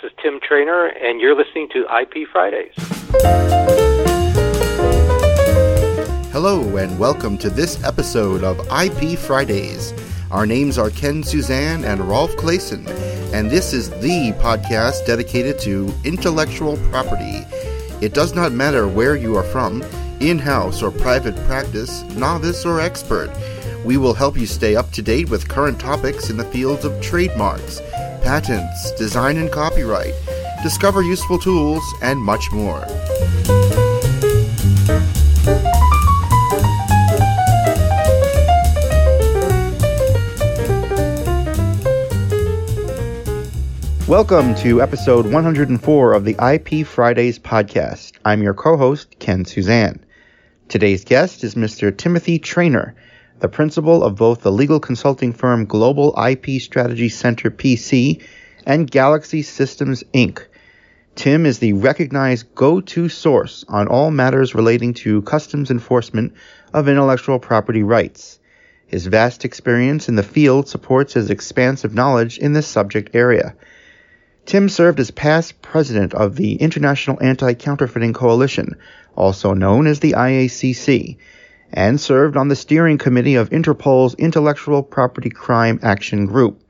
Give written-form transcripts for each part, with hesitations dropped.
This is Tim Trainer, and you're listening to IP Fridays. Hello, and welcome to this episode of IP Fridays. Our names are Ken Suzanne and Rolf Clayson, and this is the podcast dedicated to intellectual property. It does not matter where you are from, in-house or private practice, novice or expert. We will help you stay up to date with current topics in the fields of trademarks, patents, design and copyright, discover useful tools, and much more. Welcome to episode 104 of the IP Fridays podcast. I'm your co-host, Ken Suzanne. Today's guest is Mr. Timothy Trainer, the principal of both the legal consulting firm Global IP Strategy Center PC and Galaxy Systems Inc. Tim is the recognized go-to source on all matters relating to customs enforcement of intellectual property rights. His vast experience in the field supports his expansive knowledge in this subject area. Tim served as past president of the International Anti-Counterfeiting Coalition, also known as the IACC, and served on the steering committee of Interpol's Intellectual Property Crime Action Group.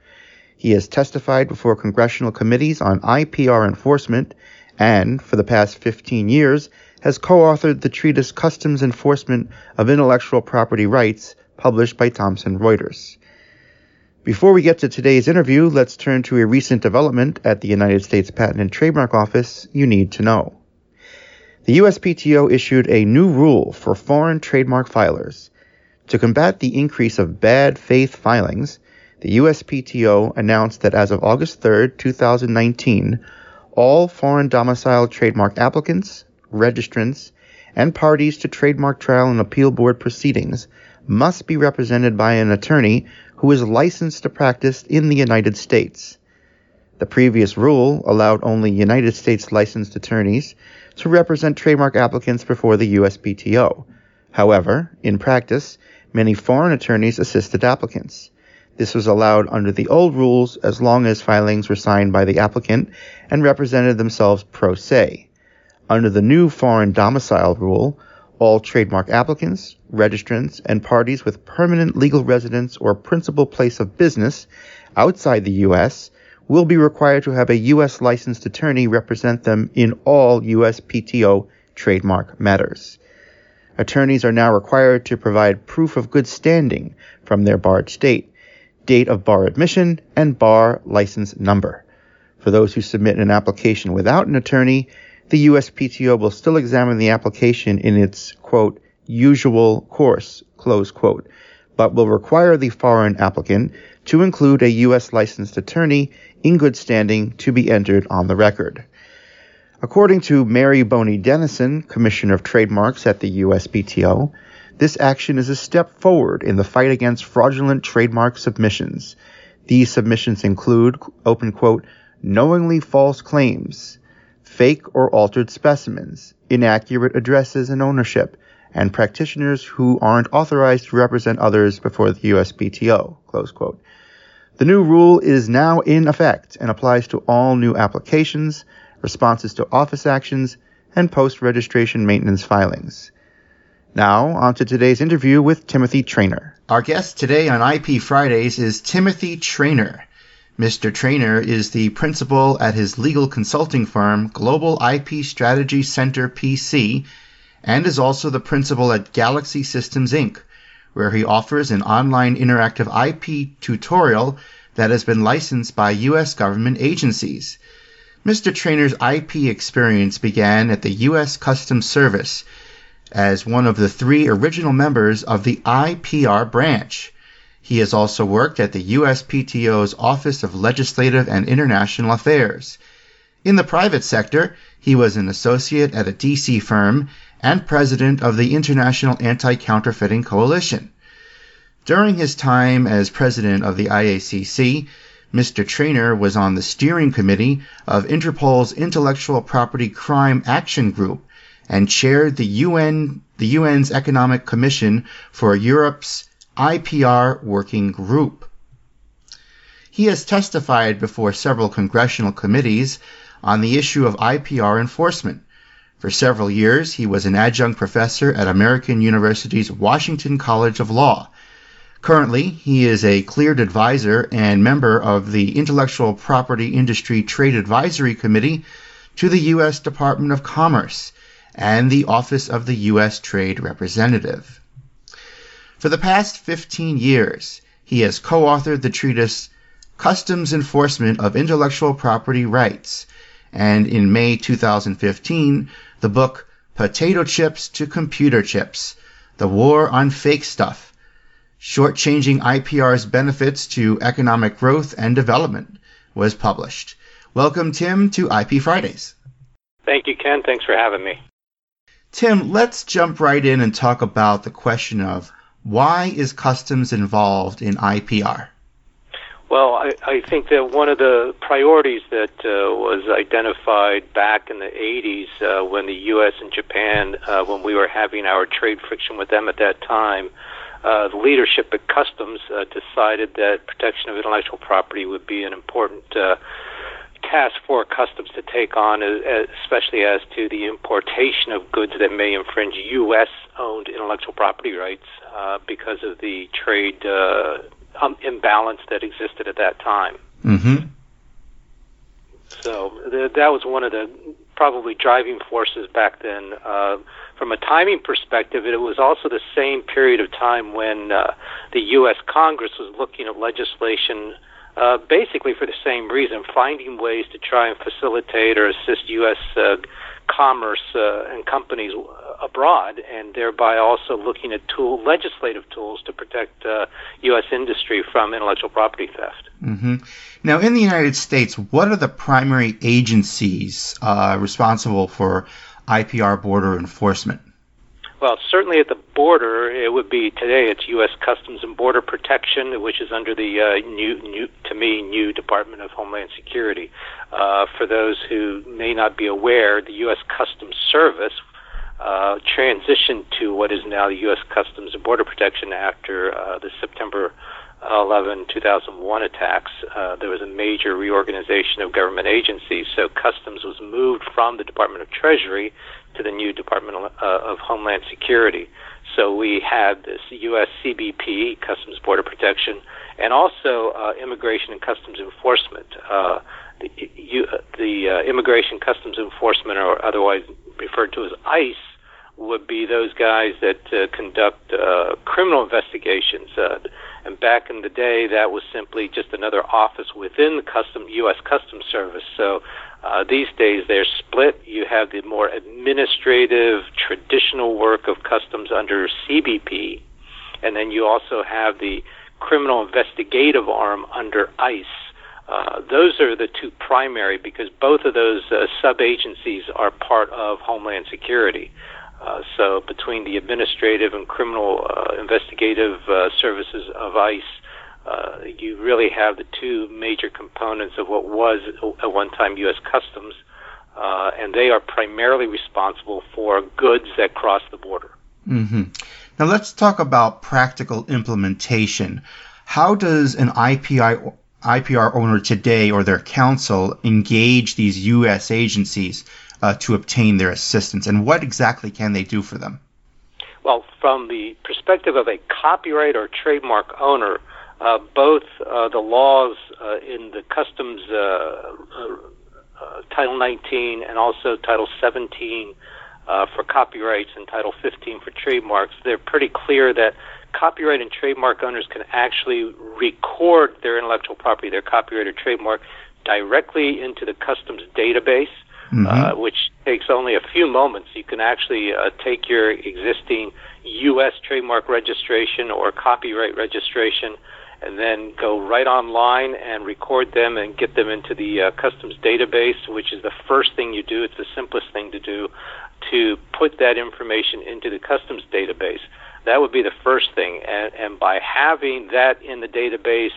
He has testified before congressional committees on IPR enforcement and, for the past 15 years, has co-authored the treatise Customs Enforcement of Intellectual Property Rights, published by Thomson Reuters. Before we get to today's interview, let's turn to a recent development at the United States Patent and Trademark Office you need to know. The USPTO issued a new rule for foreign trademark filers. To combat the increase of bad faith filings, the USPTO announced that as of August 3, 2019, all foreign domiciled trademark applicants, registrants, and parties to trademark trial and appeal board proceedings must be represented by an attorney who is licensed to practice in the United States. The previous rule allowed only United States licensed attorneys to represent trademark applicants before the USPTO. However, in practice, many foreign attorneys assisted applicants. This was allowed under the old rules as long as filings were signed by the applicant and represented themselves pro se. Under the new foreign domicile rule, all trademark applicants, registrants, and parties with permanent legal residence or principal place of business outside the U.S. will be required to have a U.S. licensed attorney represent them in all USPTO trademark matters. Attorneys are now required to provide proof of good standing from their barred state, date of bar admission, and bar license number. For those who submit an application without an attorney, the USPTO will still examine the application in its, quote, usual course, close quote, but will require the foreign applicant to include a U.S. licensed attorney in good standing to be entered on the record. According to Mary Boney Denison, Commissioner of Trademarks at the USPTO, this action is a step forward in the fight against fraudulent trademark submissions. These submissions include, open quote, knowingly false claims, fake or altered specimens, inaccurate addresses and ownership, and practitioners who aren't authorized to represent others before the USPTO, close quote. The new rule is now in effect and applies to all new applications, responses to office actions, and post-registration maintenance filings. Now, on to today's interview with Timothy Trainer. Our guest today on IP Fridays is Timothy Trainer. Mr. Trainer is the principal at his legal consulting firm, Global IP Strategy Center PC, and is also the principal at Galaxy Systems Inc., where he offers an online interactive IP tutorial that has been licensed by U.S. government agencies. Mr. Trainer's IP experience began at the U.S. Customs Service as one of the three original members of the IPR branch. He has also worked at the USPTO's Office of Legislative and International Affairs. In the private sector, he was an associate at a D.C. firm and president of the International Anti-Counterfeiting Coalition. During his time as president of the IACC, Mr. Trainer was on the steering committee of Interpol's Intellectual Property Crime Action Group and chaired the UN's Economic Commission for Europe's IPR Working Group. He has testified before several congressional committees on the issue of IPR enforcement. For several years, he was an adjunct professor at American University's Washington College of Law. Currently, he is a cleared advisor and member of the Intellectual Property Industry Trade Advisory Committee to the U.S. Department of Commerce and the Office of the U.S. Trade Representative. For the past 15 years, he has co-authored the treatise Customs Enforcement of Intellectual Property Rights, and in May 2015, the book Potato Chips to Computer Chips, The War on Fake Stuff, Shortchanging IPR's Benefits to Economic Growth and Development, was published. Welcome, Tim, to IP Fridays. Thank you, Ken. Thanks for having me. Tim, let's jump right in and talk about the question of why is customs involved in IPR? Well, I think that one of the priorities that was identified back in the 80s when the U.S. and Japan, when we were having our trade friction with them at that time, the leadership at Customs decided that protection of intellectual property would be an important task for Customs to take on, especially as to the importation of goods that may infringe U.S.-owned intellectual property rights because of the trade imbalance that existed at that time. Mm-hmm. So that was one of the probably driving forces back then. From a timing perspective, it was also the same period of time when the U.S. Congress was looking at legislation basically for the same reason, finding ways to try and facilitate or assist U.S. Commerce and companies abroad, and thereby also looking at legislative tools to protect U.S. industry from intellectual property theft. Mm-hmm. Now, in the United States, what are the primary agencies responsible for IPR border enforcement? Well, certainly at the border, it would be today it's U.S. Customs and Border Protection, which is under the new Department of Homeland Security. For those who may not be aware, the U.S. Customs Service transitioned to what is now the U.S. Customs and Border Protection after the September 11, 2001 attacks. There was a major reorganization of government agencies, so Customs was moved from the Department of Treasury to the new Department of Homeland Security. So we had this U.S. CBP, Customs Border Protection, and also Immigration and Customs Enforcement. The Immigration Customs Enforcement, or otherwise referred to as ICE, would be those guys that conduct criminal investigations. And back in the day, that was simply just another office within the U.S. Customs Service. So these days, they're split. You have the more administrative, traditional work of Customs under CBP, and then you also have the criminal investigative arm under ICE. Those are the two primary, because both of those sub-agencies are part of Homeland Security. So between the administrative and criminal investigative services of ICE, you really have the two major components of what was at one time U.S. Customs, and they are primarily responsible for goods that cross the border. Mm-hmm. Now let's talk about practical implementation. How does an IPR owner today or their counsel engage these U.S. agencies to obtain their assistance, and what exactly can they do for them? Well, from the perspective of a copyright or trademark owner, both the laws in the Customs Title 19 and also Title 17 for copyrights and Title 15 for trademarks, they're pretty clear that copyright and trademark owners can actually record their intellectual property, their copyright or trademark, directly into the Customs database. Mm-hmm. Which takes only a few moments. You can actually take your existing U.S. trademark registration or copyright registration and then go right online and record them and get them into the Customs database, which is the first thing you do. It's the simplest thing to do to put that information into the Customs database. That would be the first thing. And by having that in the database,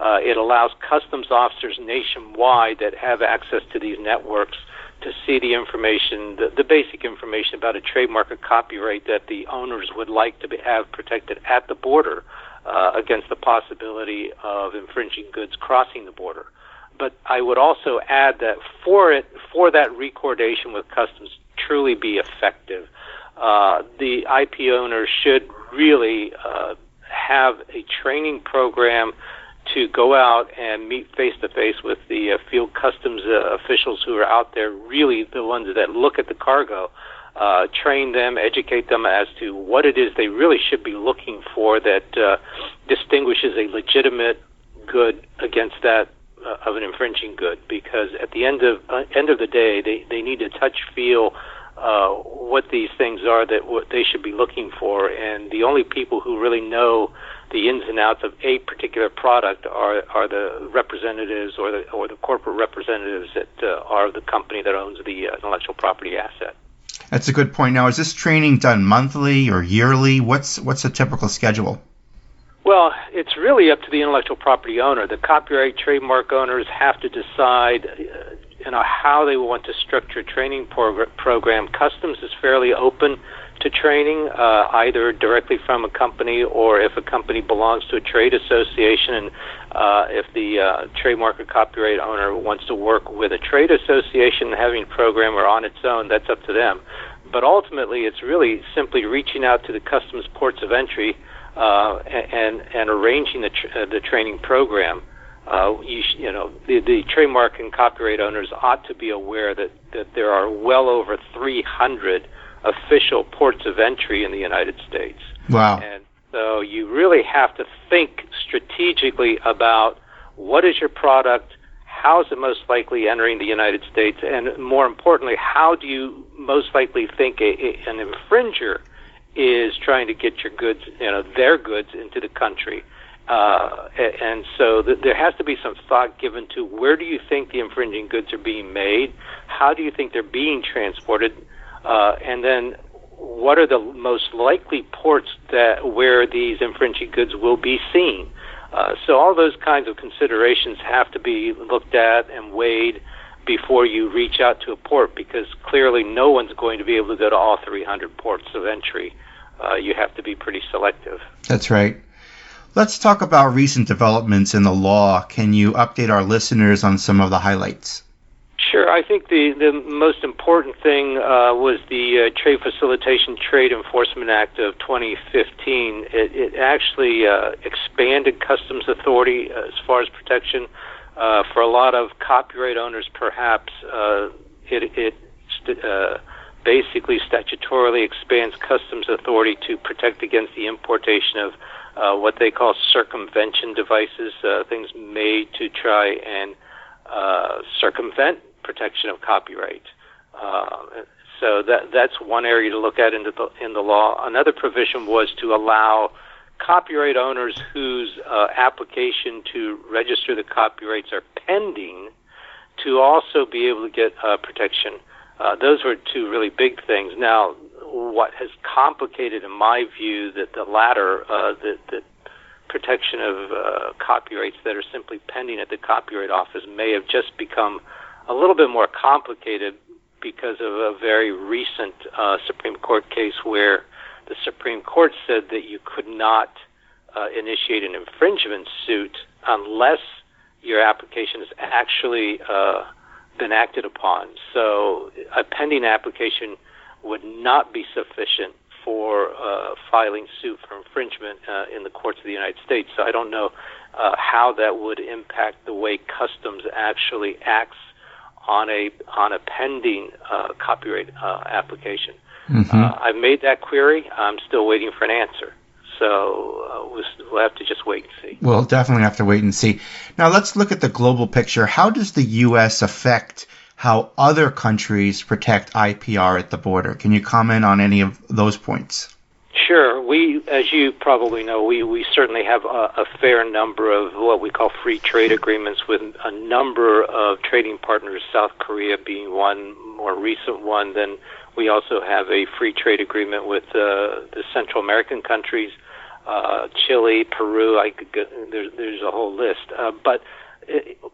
it allows customs officers nationwide that have access to these networks to see the information, the basic information about a trademark or copyright that the owners would like to have protected at the border. against the possibility of infringing goods crossing the border. But I would also add that for that recordation with customs to truly be effective, the IP owner should really have a training program to go out and meet face-to-face with the field customs officials who are out there, really the ones that look at the cargo, train them, educate them as to what it is they really should be looking for that distinguishes a legitimate good against that of an infringing good. Because at the end of the day, they need to touch, feel what these things are that what they should be looking for, and the only people who really know the ins and outs of a particular product are the representatives or the corporate representatives that are the company that owns the intellectual property asset. That's a good point. Now, is this training done monthly or yearly? What's a typical schedule? Well, it's really up to the intellectual property owner. The copyright trademark owners have to decide how they want to structure training program. Customs is fairly open to training, either directly from a company or if a company belongs to a trade association, and if the trademark or copyright owner wants to work with a trade association, having a program or on its own, that's up to them. But ultimately, it's really simply reaching out to the customs ports of entry and arranging the training program. The trademark and copyright owners ought to be aware that there are well over 300 official ports of entry in the United States. Wow. And so you really have to think strategically about what is your product, how is it most likely entering the United States, and more importantly, how do you most likely think an infringer is trying to get your goods, their goods into the country. And so there has to be some thought given to where do you think the infringing goods are being made, how do you think they're being transported, and then what are the most likely ports where these infringing goods will be seen. So all those kinds of considerations have to be looked at and weighed before you reach out to a port, because clearly no one's going to be able to go to all 300 ports of entry. You have to be pretty selective. That's right. Let's talk about recent developments in the law. Can you update our listeners on some of the highlights? Sure. I think the most important thing was the Trade Facilitation Trade Enforcement Act of 2015. It actually expanded customs authority as far as protection. For a lot of copyright owners, perhaps, basically statutorily expands customs authority to protect against the importation of what they call circumvention devices, things made to try and circumvent protection of copyright. So that's one area to look at in the law. Another provision was to allow copyright owners whose application to register the copyrights are pending to also be able to get protection. Those were two really big things. Now, what has complicated, in my view, that the latter, the protection of copyrights that are simply pending at the Copyright Office, may have just become a little bit more complicated because of a very recent Supreme Court case where the Supreme Court said that you could not initiate an infringement suit unless your application has actually been acted upon. So a pending application would not be sufficient for filing suit for infringement in the courts of the United States. So I don't know how that would impact the way customs actually acts on a pending copyright application. Mm-hmm. I've made that query. I'm still waiting for an answer. So we'll have to just wait and see. We'll definitely have to wait and see. Now let's look at the global picture. How does the U.S. affect how other countries protect IPR at the border? Can you comment on any of those points? Sure. We, as you probably know, we certainly have a fair number of what we call free trade agreements with a number of trading partners, South Korea being one more recent one. Then we also have a free trade agreement with the Central American countries, Chile, Peru. There's a whole list. But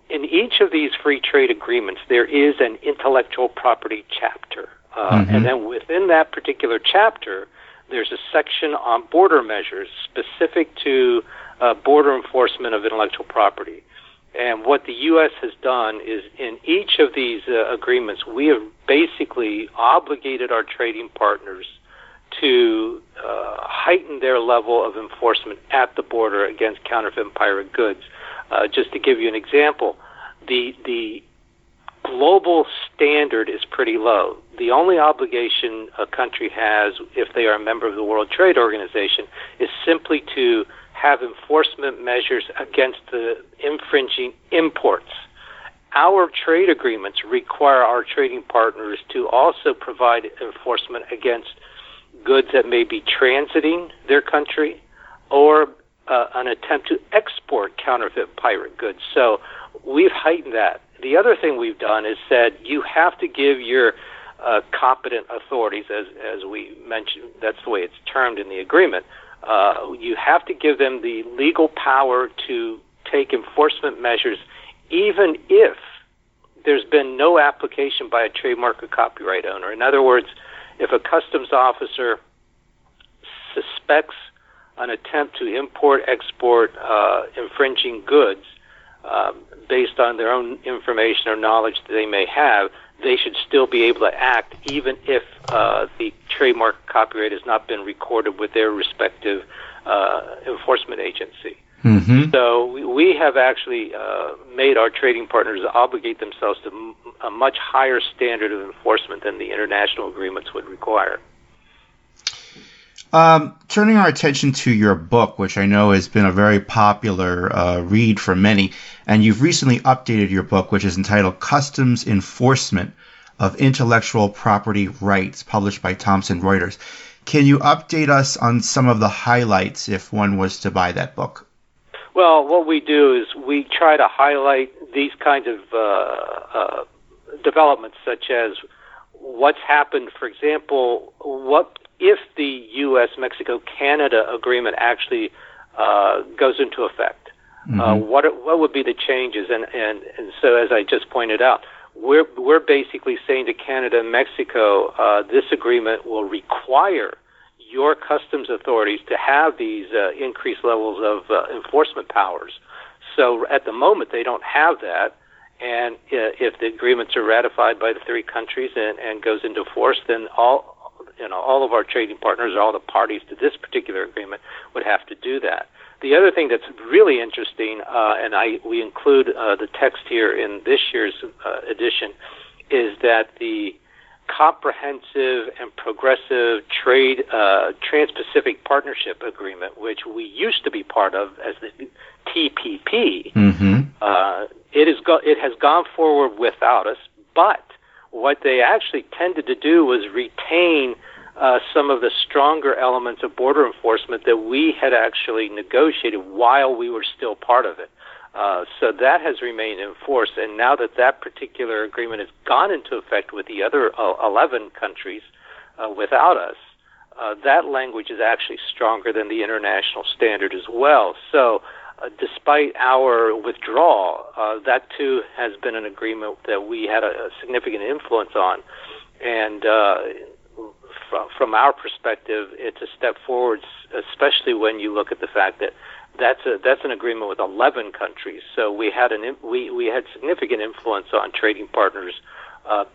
in each of these free trade agreements, there is an intellectual property chapter. Mm-hmm. And then within that particular chapter, There's a section on border measures specific to border enforcement of intellectual property. And what the U.S. has done is in each of these agreements, we have basically obligated our trading partners to heighten their level of enforcement at the border against counterfeit and pirate goods. Just to give you an example, the global standard is pretty low. The only obligation a country has if they are a member of the World Trade Organization is simply to have enforcement measures against the infringing imports. Our trade agreements require our trading partners to also provide enforcement against goods that may be transiting their country or an attempt to export counterfeit pirate goods. So we've heightened that. The other thing we've done is said you have to give your competent authorities, as we mentioned, that's the way it's termed in the agreement, you have to give them the legal power to take enforcement measures even if there's been no application by a trademark or copyright owner. In other words, if a customs officer suspects an attempt to import, export infringing goods based on their own information or knowledge that they may have, they should still be able to act even if the trademark copyright has not been recorded with their respective enforcement agency. Mm-hmm. So we have actually made our trading partners obligate themselves to a much higher standard of enforcement than the international agreements would require. Turning our attention to your book, which I know has been a very popular read for many, and you've recently updated your book, which is entitled Customs Enforcement of Intellectual Property Rights, published by Thomson Reuters. Can you update us on some of the highlights if one was to buy that book? Well, what we do is we try to highlight these kinds of developments, such as what's happened, for example, what if the U.S.-Mexico-Canada Agreement actually goes into effect. Mm-hmm. What would be the changes? And so, as I just pointed out, we're basically saying to Canada and Mexico, this agreement will require your customs authorities to have these increased levels of enforcement powers. So at the moment, they don't have that. And if the agreements are ratified by the three countries and goes into force, then all of our trading partners, all the parties to this particular agreement, would have to do that. The other thing that's really interesting, and we include the text here in this year's edition, is that the Comprehensive and Progressive Trade Trans-Pacific Partnership Agreement, which we used to be part of as the TPP, mm-hmm. It has gone forward without us, but what they actually tended to do was retain some of the stronger elements of border enforcement that we had actually negotiated while we were still part of it. So that has remained in force, and now that particular agreement has gone into effect with the other 11 countries without us, that language is actually stronger than the international standard as well. So despite our withdrawal, that too has been an agreement that we had a significant influence on. And from our perspective, it's a step forward, especially when you look at the fact that that's an agreement with 11 countries. So we had significant influence on trading partners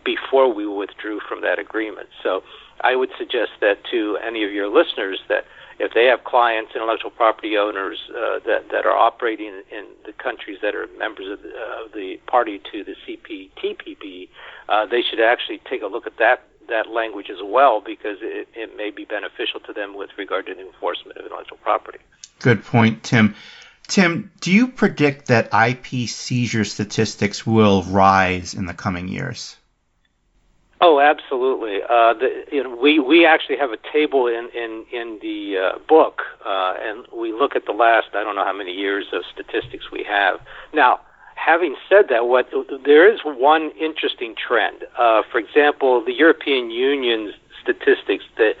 before we withdrew from that agreement. So I would suggest that to any of your listeners that if they have clients, intellectual property owners that are operating in the countries that are members of the party to the CPTPP, they should actually take a look at that language as well, because it may be beneficial to them with regard to the enforcement of intellectual property. Good point, Tim. Tim, do you predict that IP seizure statistics will rise in the coming years? Oh, absolutely. We actually have a table in the book, and we look at the last, I don't know how many years of statistics we have. Now, having said that, there is one interesting trend. For example, the European Union's statistics, that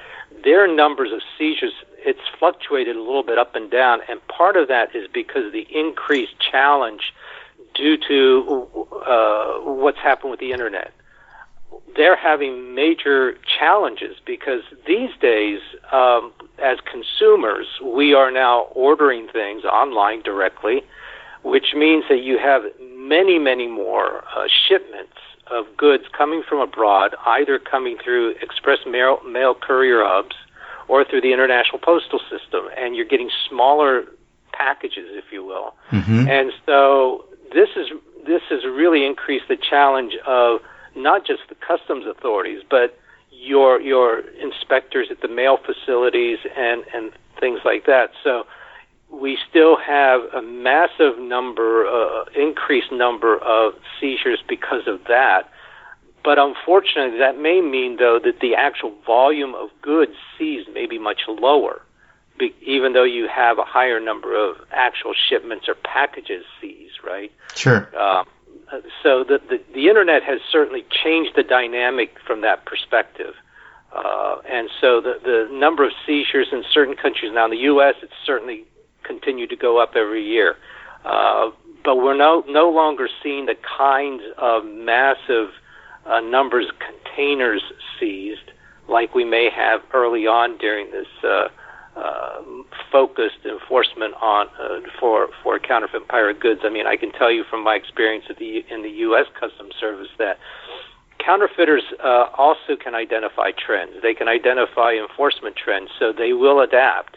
their numbers of seizures, it's fluctuated a little bit up and down, and part of that is because of the increased challenge due to what's happened with the Internet. they're having major challenges because these days, as consumers, we are now ordering things online directly, which means that you have many, many more shipments of goods coming from abroad, either coming through express mail courier hubs or through the international postal system, and you're getting smaller packages, if you will. Mm-hmm. And so this has really increased the challenge of not just the customs authorities, but your inspectors at the mail facilities and things like that. So we still have a massive number, increased number of seizures because of that. But unfortunately, that may mean, though, that the actual volume of goods seized may be much lower, even though you have a higher number of actual shipments or packages seized, right? Sure. So the Internet has certainly changed the dynamic from that perspective. And so the number of seizures in certain countries, now in the U.S., it's certainly continued to go up every year. But we're no longer seeing the kinds of massive numbers of containers seized like we may have early on during this focused enforcement on for counterfeit and pirate goods. I mean, I can tell you from my experience in the U.S. Customs Service that counterfeiters also can identify trends. They can identify enforcement trends, so they will adapt.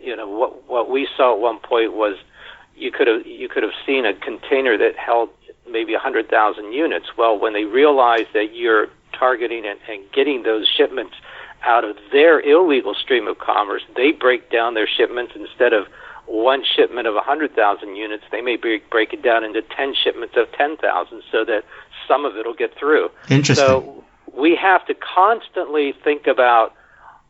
You know, what we saw at one point was you could have seen a container that held maybe 100,000 units. Well, when they realize that you're targeting and getting those shipments out of their illegal stream of commerce, they break down their shipments. Instead of one shipment of 100,000 units, they may break it down into 10 shipments of 10,000 so that some of it will get through. Interesting. So we have to constantly think about,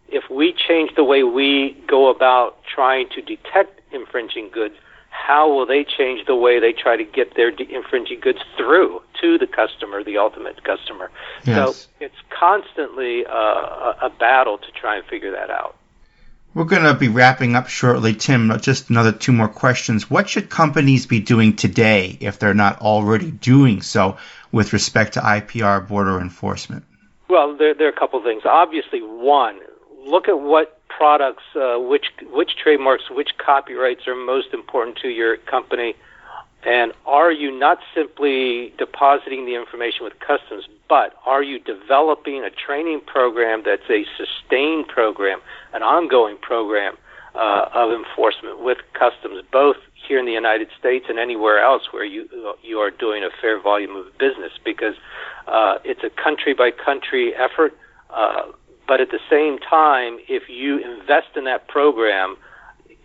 if we change the way we go about trying to detect infringing goods, how will they change the way they try to get their infringing goods through to the customer, the ultimate customer? Yes. So it's constantly a battle to try and figure that out. We're going to be wrapping up shortly, Tim. Just another two more questions. What should companies be doing today if they're not already doing so with respect to IPR border enforcement? Well, there are a couple of things. Obviously, one, look at what products, which trademarks, which copyrights are most important to your company, and are you not simply depositing the information with customs, but are you developing a training program that's a sustained program, an ongoing program of enforcement with customs, both here in the United States and anywhere else where you are doing a fair volume of business, because it's a country-by-country effort. But at the same time, if you invest in that program,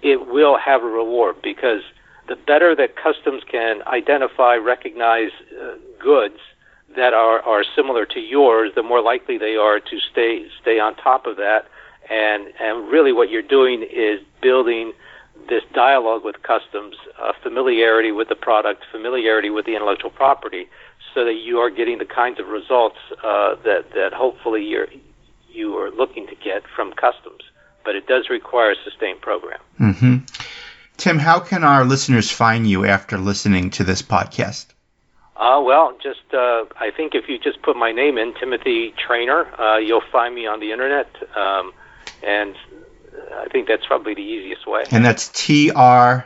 it will have a reward, because the better that customs can identify, recognize goods that are similar to yours, the more likely they are to stay on top of that. And really what you're doing is building this dialogue with customs, familiarity with the product, familiarity with the intellectual property, so that you are getting the kinds of results that hopefully you are looking to get from customs, but it does require a sustained program. Mm-hmm. Tim, how can our listeners find you after listening to this podcast? I think if you just put my name in, Timothy Trainer, you'll find me on the Internet, and I think that's probably the easiest way. And that's Trainer,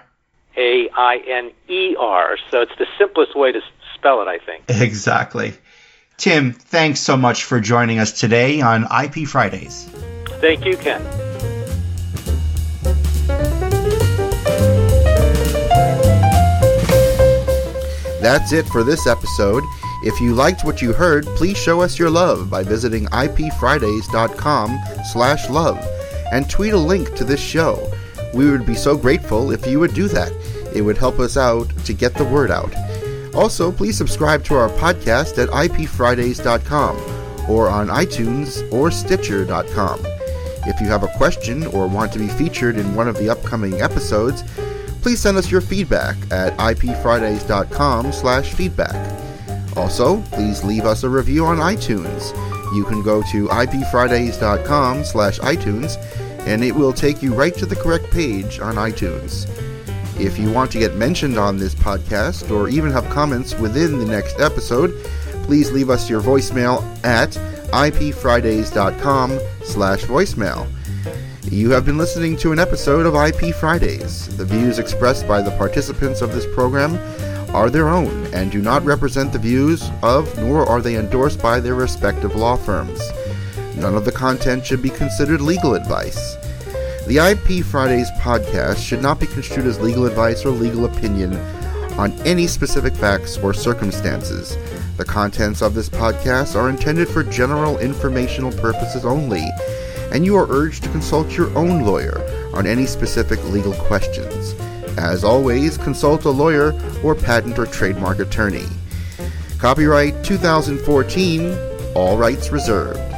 so it's the simplest way to spell it, I think. Exactly. Tim, thanks so much for joining us today on IP Fridays. Thank you, Ken. That's it for this episode. If you liked what you heard, please show us your love by visiting ipfridays.com/love and tweet a link to this show. We would be so grateful if you would do that. It would help us out to get the word out. Also, please subscribe to our podcast at ipfridays.com or on iTunes or Stitcher.com. If you have a question or want to be featured in one of the upcoming episodes, please send us your feedback at ipfridays.com/feedback. Also, please leave us a review on iTunes. You can go to ipfridays.com/iTunes and it will take you right to the correct page on iTunes. If you want to get mentioned on this podcast or even have comments within the next episode, please leave us your voicemail at ipfridays.com/voicemail. You have been listening to an episode of IP Fridays. The views expressed by the participants of this program are their own and do not represent the views of, nor are they endorsed by their respective law firms. None of the content should be considered legal advice. The IP Fridays podcast should not be construed as legal advice or legal opinion on any specific facts or circumstances. The contents of this podcast are intended for general informational purposes only, and you are urged to consult your own lawyer on any specific legal questions. As always, consult a lawyer or patent or trademark attorney. Copyright 2014, all rights reserved.